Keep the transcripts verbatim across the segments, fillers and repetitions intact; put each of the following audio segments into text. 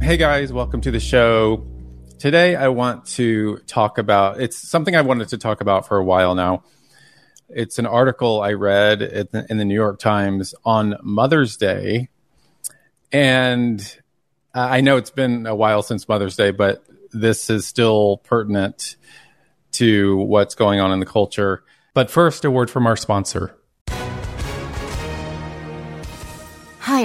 Hey guys, welcome to the show. Today I want to talk about, it's something I wanted to talk about for a while now. It's an article I read at the, in the New York Times on Mother's Day. And I know it's been a while since Mother's Day, but this is still pertinent to what's going on in the culture. But first, a word from our sponsor. Hi,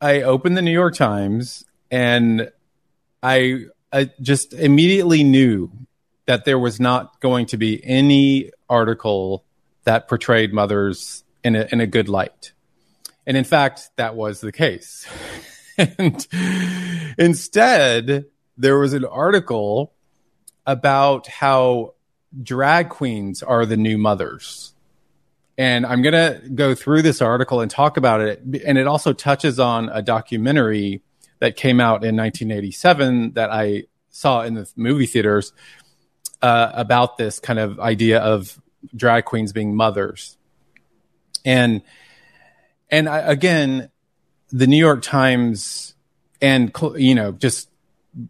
I opened the New York Times, and I, I just immediately knew that there was not going to be any article that portrayed mothers in a, in a good light. And in fact, that was the case. And instead, there was an article about how drag queens are the new mothers. And I'm going to go through this article and talk about it. And it also touches on a documentary that came out in nineteen eighty-seven that I saw in the movie theaters uh, about this kind of idea of drag queens being mothers. And and I, again, the New York Times and, you know, just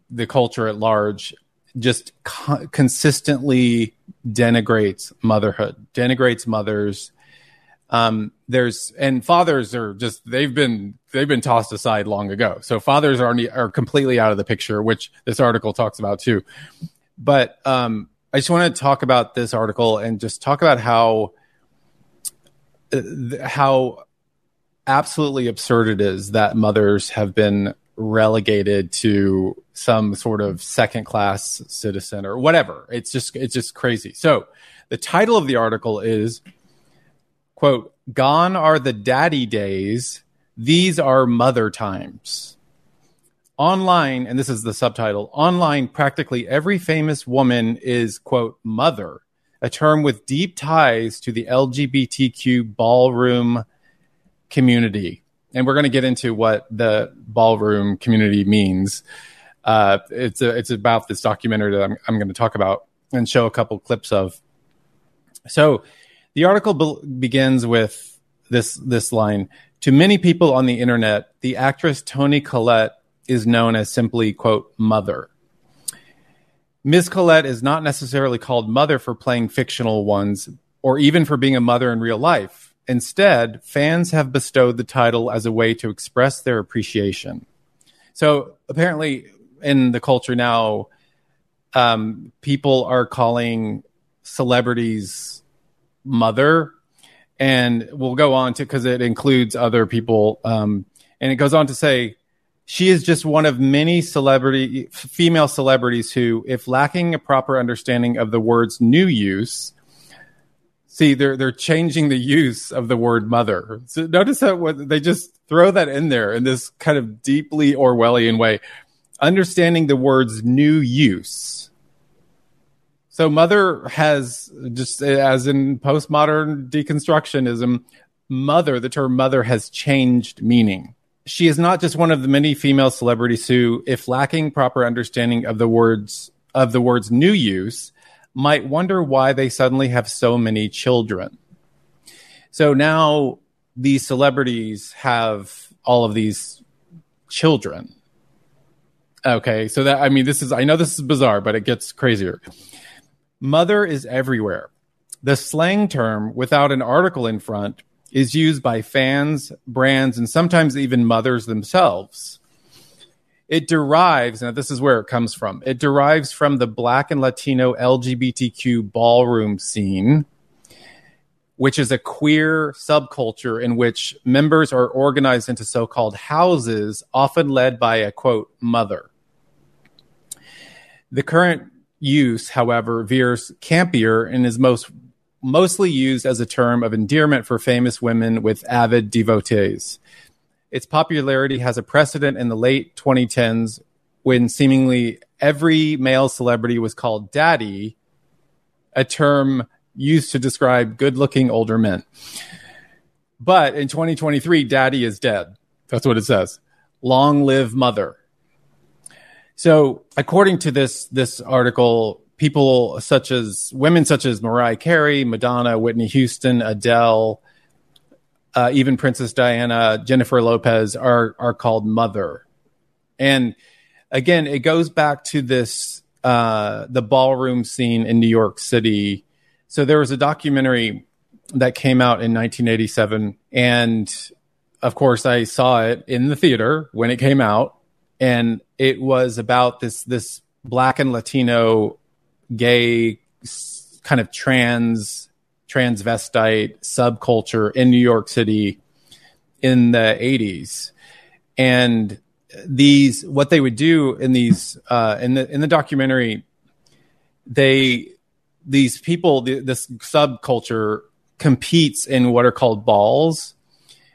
the culture at large just co- consistently denigrates motherhood, denigrates mothers. Um, there's and fathers are just they've been they've been tossed aside long ago. So fathers are are completely out of the picture, which this article talks about too. But um, I just want to talk about this article and just talk about how uh, how absolutely absurd it is that mothers have been relegated to some sort of second class citizen or whatever. It's just it's just crazy. So the title of the article is, quote, "Gone are the daddy days. These are mother times." Online, and this is the subtitle, online practically every famous woman is, quote, "mother," a term with deep ties to the L G B T Q ballroom community. And we're going to get into what the ballroom community means. Uh, it's a, it's about this documentary that I'm, I'm going to talk about and show a couple clips of. So the article be- begins with this this line. To many people on the internet, the actress Toni Collette is known as simply, quote, "mother." Miz Collette is not necessarily called mother for playing fictional ones or even for being a mother in real life. Instead, fans have bestowed the title as a way to express their appreciation. So apparently in the culture now, um, people are calling celebrities mother. And we'll go on to, because it includes other people. Um, and it goes on to say, she is just one of many celebrity female celebrities who, if lacking a proper understanding of the word's new use... See, they're they're changing the use of the word mother. So notice how what, they just throw that in there in this kind of deeply Orwellian way. Understanding the word's new use. So mother has, just as in postmodern deconstructionism, mother, the term mother has changed meaning. She is not just one of the many female celebrities who, if lacking proper understanding of the words of the word's new use, might wonder why they suddenly have so many children. So now these celebrities have all of these children. Okay, so that, I mean, this is, I know this is bizarre, but it gets crazier. Mother is everywhere. The slang term without an article in front is used by fans, brands, and sometimes even mothers themselves. It derives, now this is where it comes from, it derives from the Black and Latino L G B T Q ballroom scene, which is a queer subculture in which members are organized into so-called houses, often led by a, quote, mother. The current use, however, veers campier and is most mostly used as a term of endearment for famous women with avid devotees. Its popularity has a precedent in the late twenty tens when seemingly every male celebrity was called daddy, a term used to describe good-looking older men. But in twenty twenty-three, daddy is dead. That's what it says. Long live mother. So according to this, this article, people such as women such as Mariah Carey, Madonna, Whitney Houston, Adele, Uh, even Princess Diana, Jennifer Lopez are are called mother. And again, it goes back to this, uh, the ballroom scene in New York City. So there was a documentary that came out in nineteen eighty-seven. And of course, I saw it in the theater when it came out. And it was about this, this Black and Latino, gay, kind of trans transvestite subculture in New York City in the eighties. And these, what they would do in these, uh, in the, in the documentary, they, these people, the, this subculture competes in what are called balls.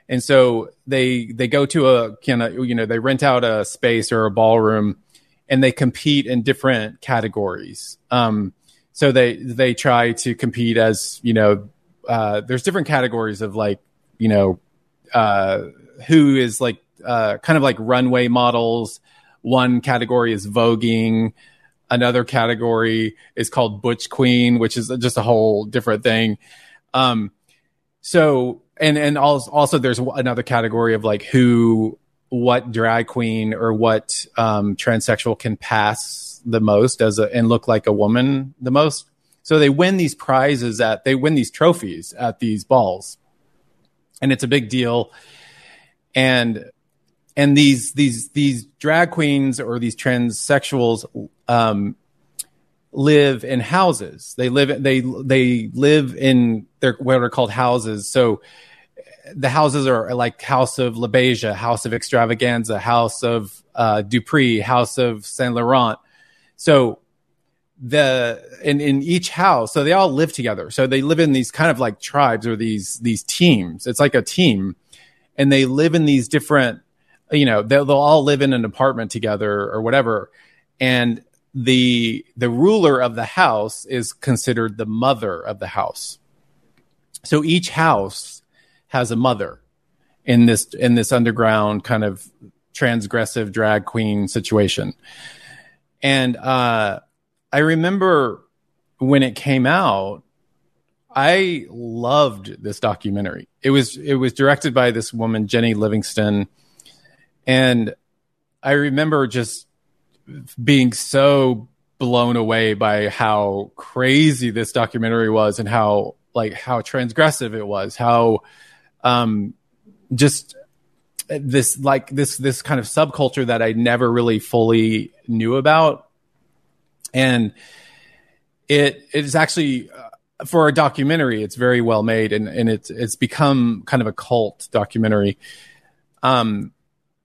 And so they, they go to a, you know, you know, they rent out a space or a ballroom and they compete in different categories. Um, So they, they try to compete as, you know, uh, there's different categories of like, you know, uh, who is like uh, kind of like runway models. One category is voguing. Another category is called Butch Queen, which is just a whole different thing. Um, so and and also, also there's another category of like who, what drag queen or what um, transsexual can pass the most as a, and look like a woman the most. So they win these prizes at, they win these trophies at these balls, and it's a big deal. And, and these, these, these drag queens or these transsexuals um, live in houses. They live, they, they live in their, what are called houses. So the houses are like House of LaBeija, House of Extravaganza, House of uh, Dupree, House of Saint Laurent. So the in, in each house, so they all live together. So they live in these kind of like tribes or these these teams. It's like a team, and they live in these different, you know, they'll, they'll all live in an apartment together or whatever. And the the ruler of the house is considered the mother of the house. So each house has a mother in this in this underground kind of transgressive drag queen situation. And uh, I remember when it came out, I loved this documentary. It was it was directed by this woman, Jenny Livingston. And I remember just being so blown away by how crazy this documentary was and how like how transgressive it was, how um, just this like this this kind of subculture that I never really fully knew about. And it it is actually uh, for a documentary, it's very well made, and and it's it's become kind of a cult documentary. Um,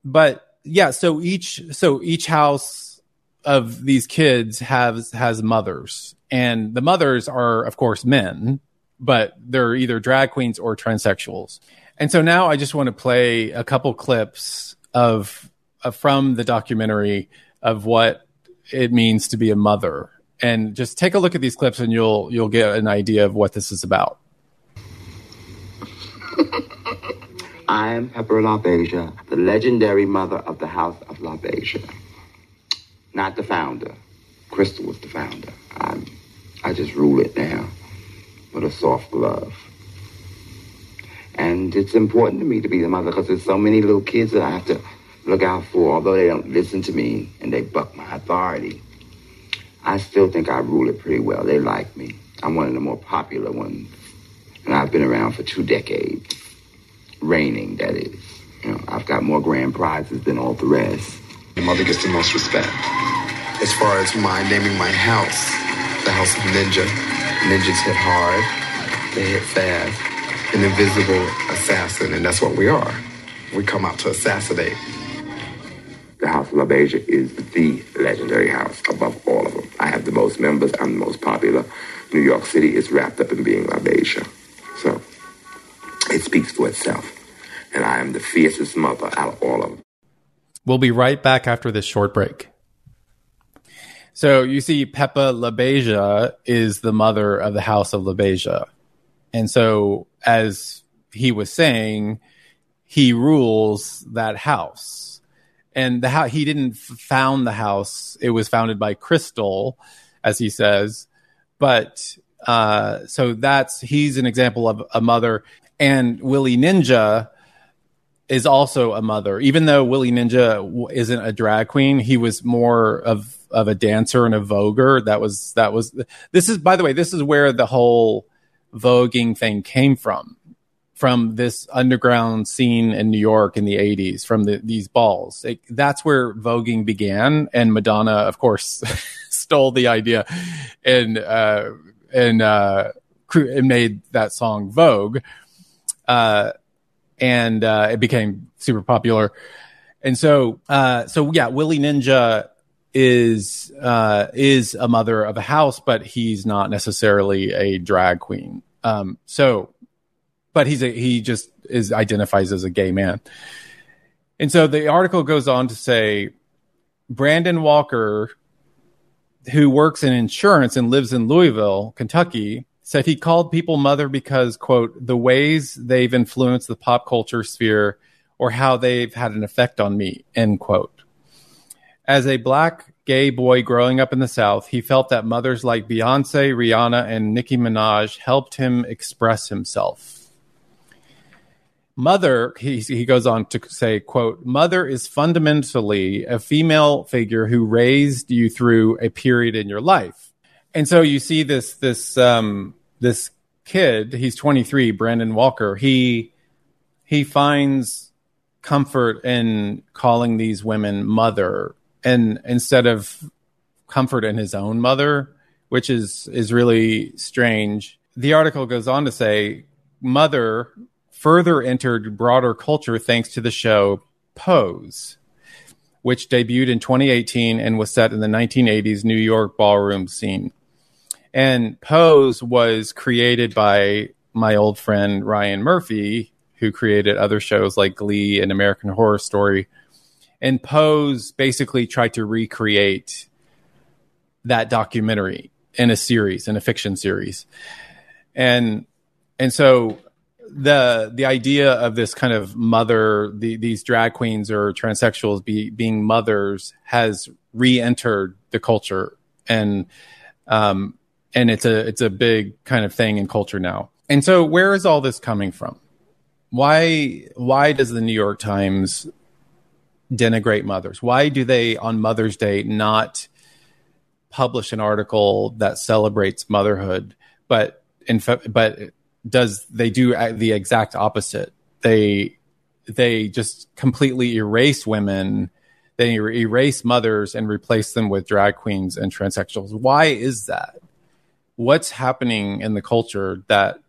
but yeah, so each so each house of these kids has has mothers, and the mothers are of course men, but they're either drag queens or transsexuals. And so now I just want to play a couple clips of, of from the documentary of what it means to be a mother, and just take a look at these clips and you'll, you'll get an idea of what this is about. I'm Pepper LaBeija, the legendary mother of the House of LaBeija. Not the founder. Crystal was the founder. I'm, I just rule it now with a soft love. And it's important to me to be the mother because there's so many little kids that I have to look out for. Although they don't listen to me and they buck my authority, I still think I rule it pretty well. They like me. I'm one of the more popular ones. And I've been around for two decades. Reigning, that is. You know, I've got more grand prizes than all the rest. The mother gets the most respect. As far as my naming my house, the House of Ninja. Ninjas hit hard. They hit fast. An invisible assassin, and that's what we are. We come out to assassinate. The House of LaBeija is the legendary house above all of them. I have the most members. I'm the most popular. New York City is wrapped up in being LaBeija. So it speaks for itself. And I am the fiercest mother out of all of them. We'll be right back after this short break. So you see, Pepper LaBeija is the mother of the House of LaBeija. And so, as he was saying, he rules that house. And the ho- he didn't f- found the house. It was founded by Crystal, as he says. But uh, so that's he's an example of a mother. And Willy Ninja is also a mother. Even though Willy Ninja w- isn't a drag queen, he was more of, of a dancer and a voguer. That was that was this is by the way, this is where the whole voguing thing came from from this underground scene in New York in the eighties, from the, these balls. It, that's where voguing began, and Madonna, of course, stole the idea and uh and uh and made that song Vogue, uh and uh it became super popular. And so uh so yeah Willy Ninja is uh is a mother of a house, but he's not necessarily a drag queen. Um so but he's a he just is identifies as a gay man. And so the article goes on to say Brandon Walker, who works in insurance and lives in Louisville, Kentucky, said he called people mother because, quote, the ways they've influenced the pop culture sphere or how they've had an effect on me, end quote. As a black gay boy growing up in the South, he felt that mothers like Beyonce, Rihanna, and Nicki Minaj helped him express himself. Mother, he, he goes on to say, quote, mother is fundamentally a female figure who raised you through a period in your life. And so you see this, this, um, this kid, he's twenty-three, Brandon Walker. He, he finds comfort in calling these women mother, and instead of comfort in his own mother, which is, is really strange. The article goes on to say, mother further entered broader culture thanks to the show Pose, which debuted in twenty eighteen and was set in the nineteen eighties New York ballroom scene. And Pose was created by my old friend Ryan Murphy, who created other shows like Glee and American Horror Story. And Pose basically tried to recreate that documentary in a series, in a fiction series. And and so the the idea of this kind of mother, the, these drag queens or transsexuals be, being mothers has re-entered the culture. And um and it's a it's a big kind of thing in culture now. And so where is all this coming from? Why why does the New York Times denigrate mothers? Why do they on Mother's Day not publish an article that celebrates motherhood, but in fe- but does they do the exact opposite? They they just completely erase women, they erase mothers and replace them with drag queens and transsexuals. Why is that? What's happening in the culture that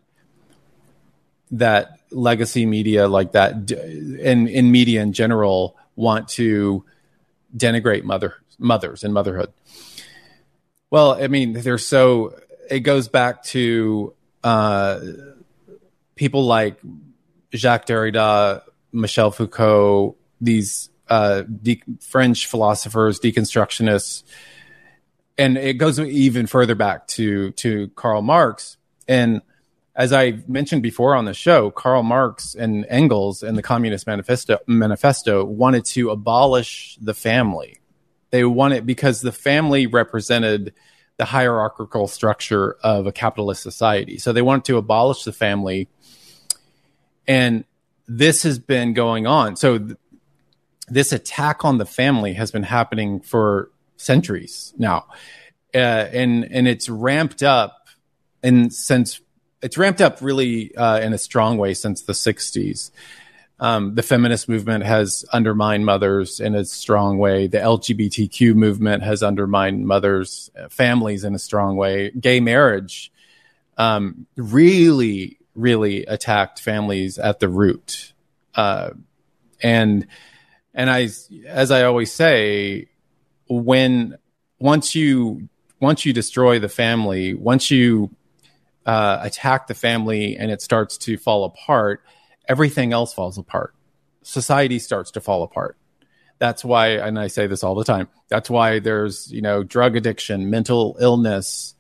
that legacy media like that and in media in general want to denigrate mother mothers and motherhood? Well, I mean, they're so it goes back to uh, people like Jacques Derrida, Michel Foucault, these uh, de- French philosophers, deconstructionists, and it goes even further back to to Karl Marx. And as I mentioned before on the show, Karl Marx and Engels and the Communist Manifesto, Manifesto wanted to abolish the family. They wanted, because the family represented the hierarchical structure of a capitalist society. So they wanted to abolish the family. And this has been going on. So th- this attack on the family has been happening for centuries now. Uh, and, and it's ramped up in since it's ramped up really uh, in a strong way since the sixties. Um, the feminist movement has undermined mothers in a strong way. The L G B T Q movement has undermined mothers, families in a strong way. Gay marriage um, really, really attacked families at the root. Uh, and and I, as I always say, when once you once you destroy the family, once you uh, attack the family and it starts to fall apart, everything else falls apart. Society starts to fall apart. That's why, and I say this all the time, that's why there's, you know, drug addiction, mental illness,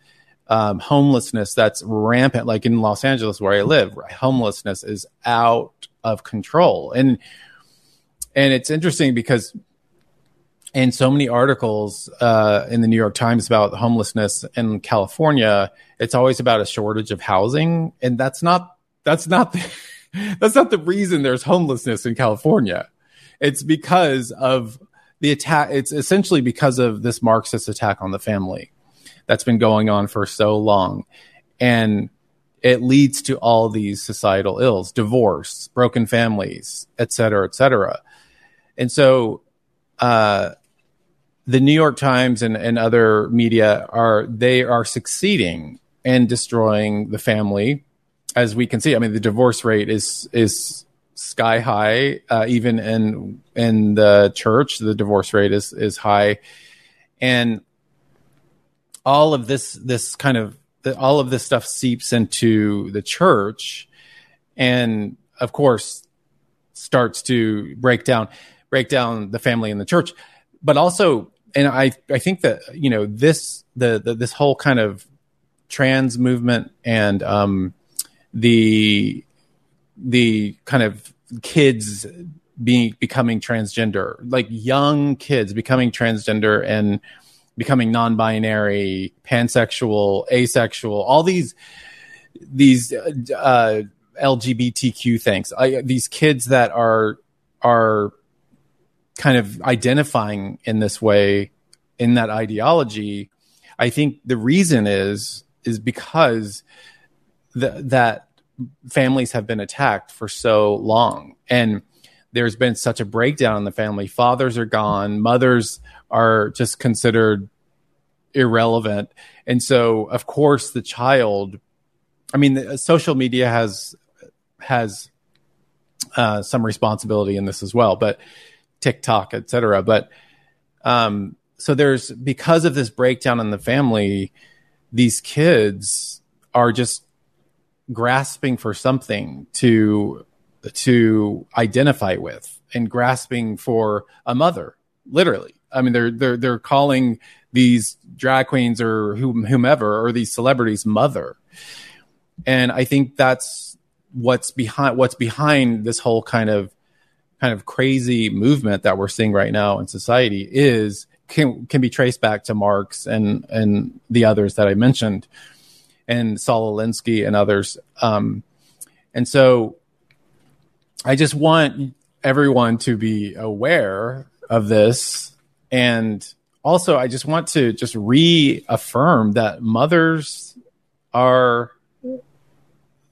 um, homelessness that's rampant. Like in Los Angeles, where I live, homelessness is out of control. And, and it's interesting because in so many articles uh, in the New York Times about homelessness in California, it's always about a shortage of housing. And that's not, that's not the... That's not the reason there's homelessness in California. It's because of the attack. It's essentially because of this Marxist attack on the family that's been going on for so long. And it leads to all these societal ills, divorce, broken families, et cetera, et cetera. And so uh, the New York Times and, and other media are, they are succeeding in destroying the family. As we can see, I mean, the divorce rate is is sky high. Uh, even in in the church, the divorce rate is is high, and all of this this kind of all of this stuff seeps into the church, and of course starts to break down break down the family and the church. But also, and I I think that you know this the, the this whole kind of trans movement and um. the the kind of kids being becoming transgender, like young kids becoming transgender and becoming non-binary, pansexual, asexual, all these these uh, L G B T Q things. I, these kids that are are kind of identifying in this way, in that ideology. I think the reason is is because. The, that families have been attacked for so long, and there's been such a breakdown in the family. Fathers are gone, mothers are just considered irrelevant, and so of course the child. I mean, the, uh, social media has has uh, some responsibility in this as well, but TikTok, et cetera. But um, so there's because of this breakdown in the family, these kids are just grasping for something to to identify with, and grasping for a mother. Literally, I mean, they're they're they're calling these drag queens or whomever or these celebrities mother, and I think that's what's behind what's behind this whole kind of kind of crazy movement that we're seeing right now in society is can can be traced back to Marx and and the others that I mentioned. And Saul Alinsky and others. Um, and so I just want everyone to be aware of this. And also, I just want to just reaffirm that mothers are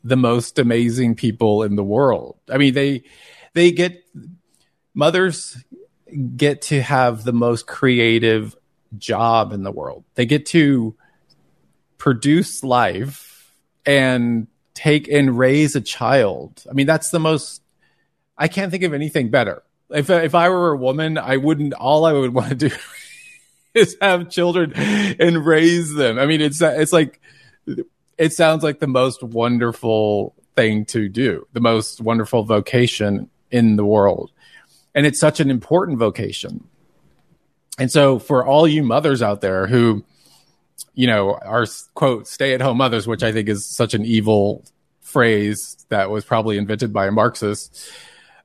the most amazing people in the world. I mean, they they get mothers get to have the most creative job in the world. They get to produce life and take and raise a child. I mean, that's the most, I can't think of anything better. If if I were a woman, I wouldn't, all I would want to do is have children and raise them. I mean, it's, it's like, it sounds like the most wonderful thing to do, the most wonderful vocation in the world. And it's such an important vocation. And so for all you mothers out there who, you know, our quote, stay at home mothers, which I think is such an evil phrase that was probably invented by a Marxist.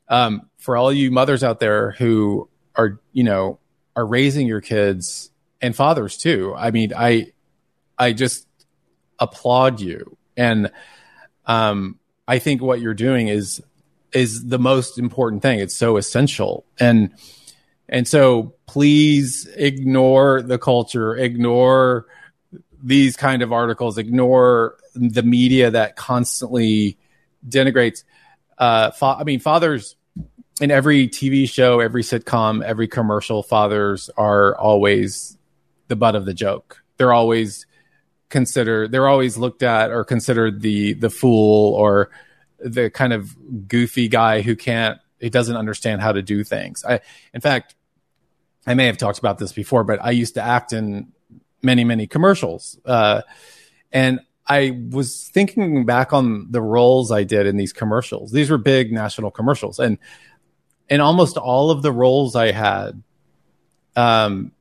Um, for all you mothers out there who are, you know, are raising your kids, and fathers too. I mean, I, I just applaud you. And um, I think what you're doing is, is the most important thing. It's so essential. And, and so please ignore the culture, ignore these kind of articles, ignore the media that constantly denigrates. Uh, fa- I mean, fathers in every T V show, every sitcom, every commercial, fathers are always the butt of the joke. They're always considered, they're always looked at or considered the, the fool or the kind of goofy guy who can't, it doesn't understand how to do things. I, in fact, I may have talked about this before, but I used to act in many, many commercials. Uh, and I was thinking back on the roles I did in these commercials. These were big national commercials. And in almost all of the roles I had, um,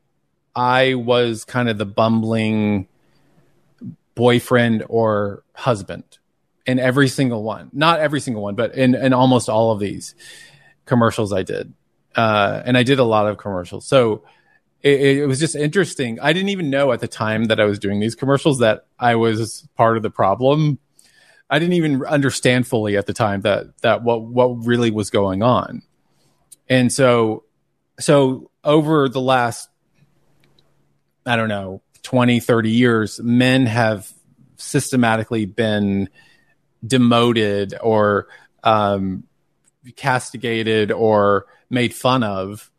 I was kind of the bumbling boyfriend or husband. In every single one, not every single one, but in, in almost all of these commercials I did. Uh, and I did a lot of commercials. So it, it was just interesting. I didn't even know at the time that I was doing these commercials that I was part of the problem. I didn't even understand fully at the time that, that what, what really was going on. And so, so over the last, I don't know, twenty, thirty years, men have systematically been demoted or um, castigated or made fun of.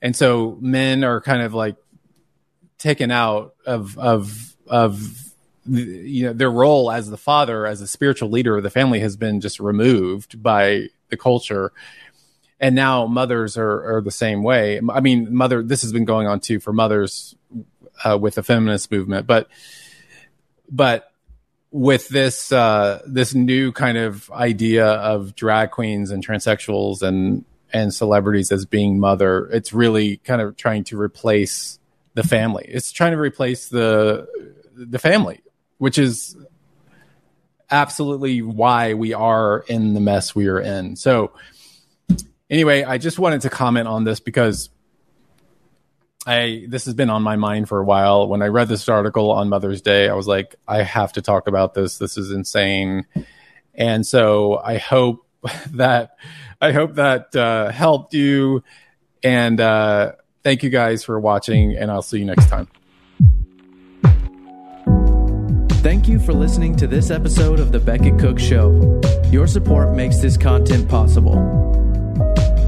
And so men are kind of like taken out of, of, of, you know, their role as the father, as a spiritual leader of the family has been just removed by the culture. And now mothers are, are the same way. I mean, mother, this has been going on too for mothers uh, with the feminist movement, but, but, with this uh, this new kind of idea of drag queens and transsexuals and and celebrities as being mother, it's really kind of trying to replace the family. It's trying to replace the the family, which is absolutely why we are in the mess we are in. So anyway, I just wanted to comment on this because I, this has been on my mind for a while. When I read this article on Mother's Day, I was like, I have to talk about this. This is insane. And so I hope that, I hope that, uh, helped you. And, uh, thank you guys for watching, and I'll see you next time. Thank you for listening to this episode of The Becket Cook Show. Your support makes this content possible.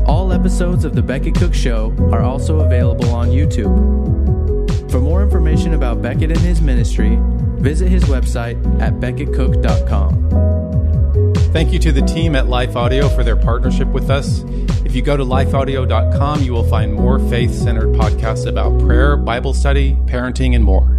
All episodes of The Becket Cook Show are also available on YouTube. For more information about Becket and his ministry, visit his website at becket cook dot com. Thank you to the team at Life Audio for their partnership with us. If you go to life audio dot com, you will find more faith-centered podcasts about prayer, Bible study, parenting, and more.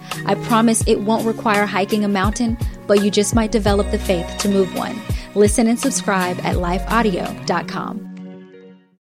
I promise it won't require hiking a mountain, but you just might develop the faith to move one. Listen and subscribe at life audio dot com.